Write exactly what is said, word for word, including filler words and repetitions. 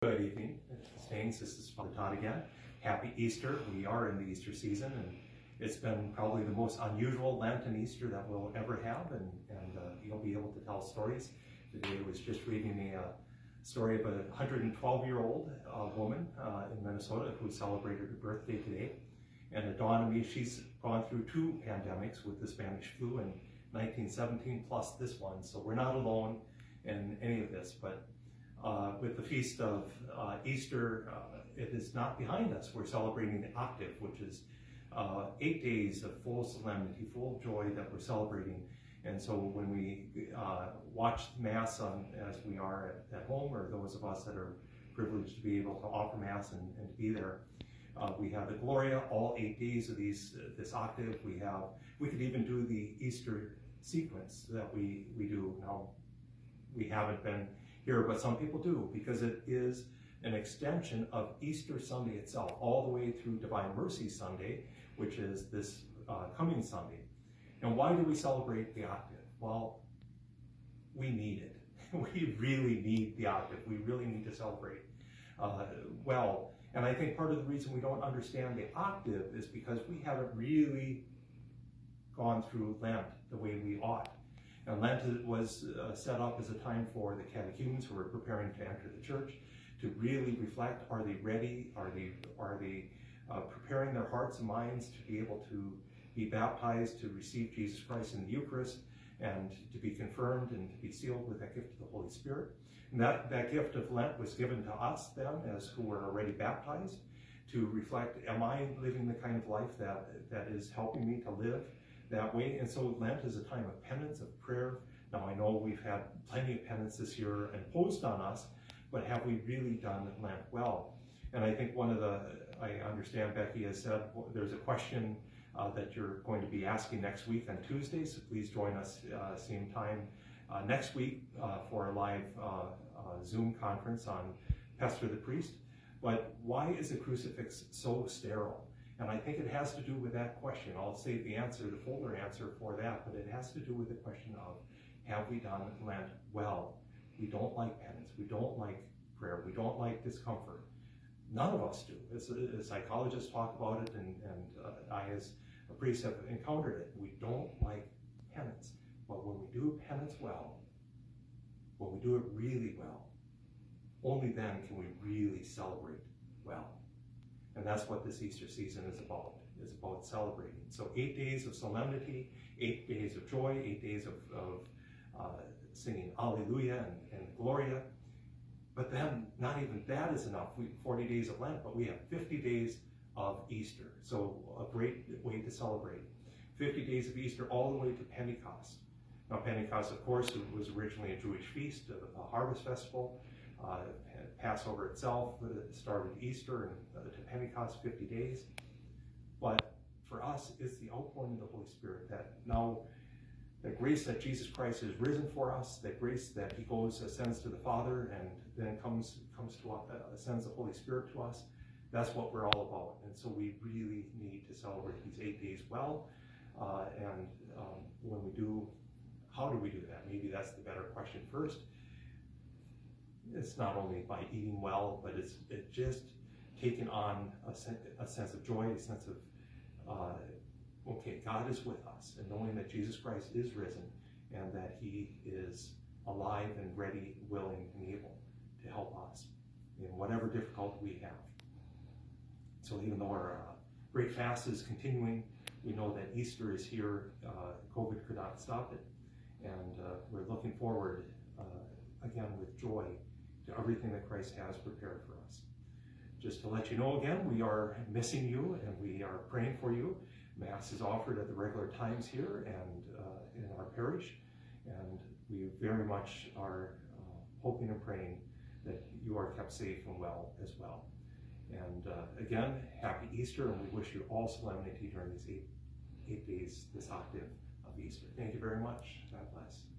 Good evening, thanks. This is Father Todd again. Happy Easter. We are in the Easter season, and it's been probably the most unusual Lent and Easter that we'll ever have, and, and uh, you'll be able to tell stories. Today I was just reading a uh, story of a one hundred twelve-year-old uh, woman uh, in Minnesota who celebrated her birthday today, and it dawned on me she's gone through two pandemics with the Spanish flu in nineteen seventeen plus this one, so we're not alone in any of this, but Uh, with the feast of uh, Easter, uh, it is not behind us. We're celebrating the octave, which is uh, eight days of full solemnity, full joy that we're celebrating. And so when we uh, watch Mass on, as we are at, at home, or those of us that are privileged to be able to offer Mass and, and to be there, uh, we have the Gloria, all eight days of these uh, this octave. We have, we could even do the Easter sequence that we, we do now. We haven't been here, but some people do, because it is an extension of Easter Sunday itself, all the way through Divine Mercy Sunday, which is this uh, coming Sunday. And why do we celebrate the octave? Well, we need it. We really need the octave. We really need to celebrate uh, well. And I think part of the reason we don't understand the octave is because we haven't really gone through Lent the way we ought. And Lent was uh, set up as a time for the catechumens who were preparing to enter the church to really reflect. Are they ready? Are they, are they uh, preparing their hearts and minds to be able to be baptized, to receive Jesus Christ in the Eucharist, and to be confirmed and to be sealed with that gift of the Holy Spirit? And that, that gift of Lent was given to us then, as who were already baptized, to reflect, am I living the kind of life that, that is helping me to live that way? And so Lent is a time of penance, of prayer. Now I know we've had plenty of penance this year imposed on us, but have we really done Lent well? And I think one of the, I understand Becky has said, there's a question uh, that you're going to be asking next week on Tuesday, so please join us uh, same time uh, next week uh, for a live uh, uh, Zoom conference on Pastor the Priest. But why is the crucifix so sterile? And I think it has to do with that question. I'll save the answer, the fuller answer for that, but it has to do with the question of, have we done Lent well? We don't like penance, we don't like prayer, we don't like discomfort. None of us do. As, as psychologists talk about it, and, and uh, I as a priest have encountered it, we don't like penance. But when we do penance well, when we do it really well, only then can we really celebrate well. And that's what this Easter season is about. It's about celebrating. So eight days of solemnity, eight days of joy, eight days of, of uh, singing Alleluia and, and Gloria. But then not even that is enough. We have forty days of Lent, but we have fifty days of Easter. So a great way to celebrate. fifty days of Easter all the way to Pentecost. Now Pentecost, of course, was originally a Jewish feast, a, a harvest festival. Uh, Passover itself started Easter and to Pentecost, fifty days. But for us, it's the outpouring of the Holy Spirit, that now the grace that Jesus Christ has risen for us, that grace that He goes, ascends to the Father, and then comes comes to us, ascends the Holy Spirit to us. That's what we're all about, and so we really need to celebrate these eight days well. Uh, and um, when we do, how do we do that? Maybe that's the better question first. It's not only by eating well, but it's it just taking on a, sen a sense of joy, a sense of, uh, okay, God is with us, and knowing that Jesus Christ is risen and that He is alive and ready, willing, and able to help us in whatever difficulty we have. So even though our uh, great fast is continuing, we know that Easter is here. Uh, COVID could not stop it, and uh, we're looking forward uh, again with joy to everything that Christ has prepared for us. Just to let you know again, we are missing you and we are praying for you. Mass is offered at the regular times here and uh, in our parish, and we very much are uh, hoping and praying that you are kept safe and well as well. And uh, again, happy Easter, and we wish you all solemnity during these eight, eight days, this octave of Easter. Thank you very much. God bless.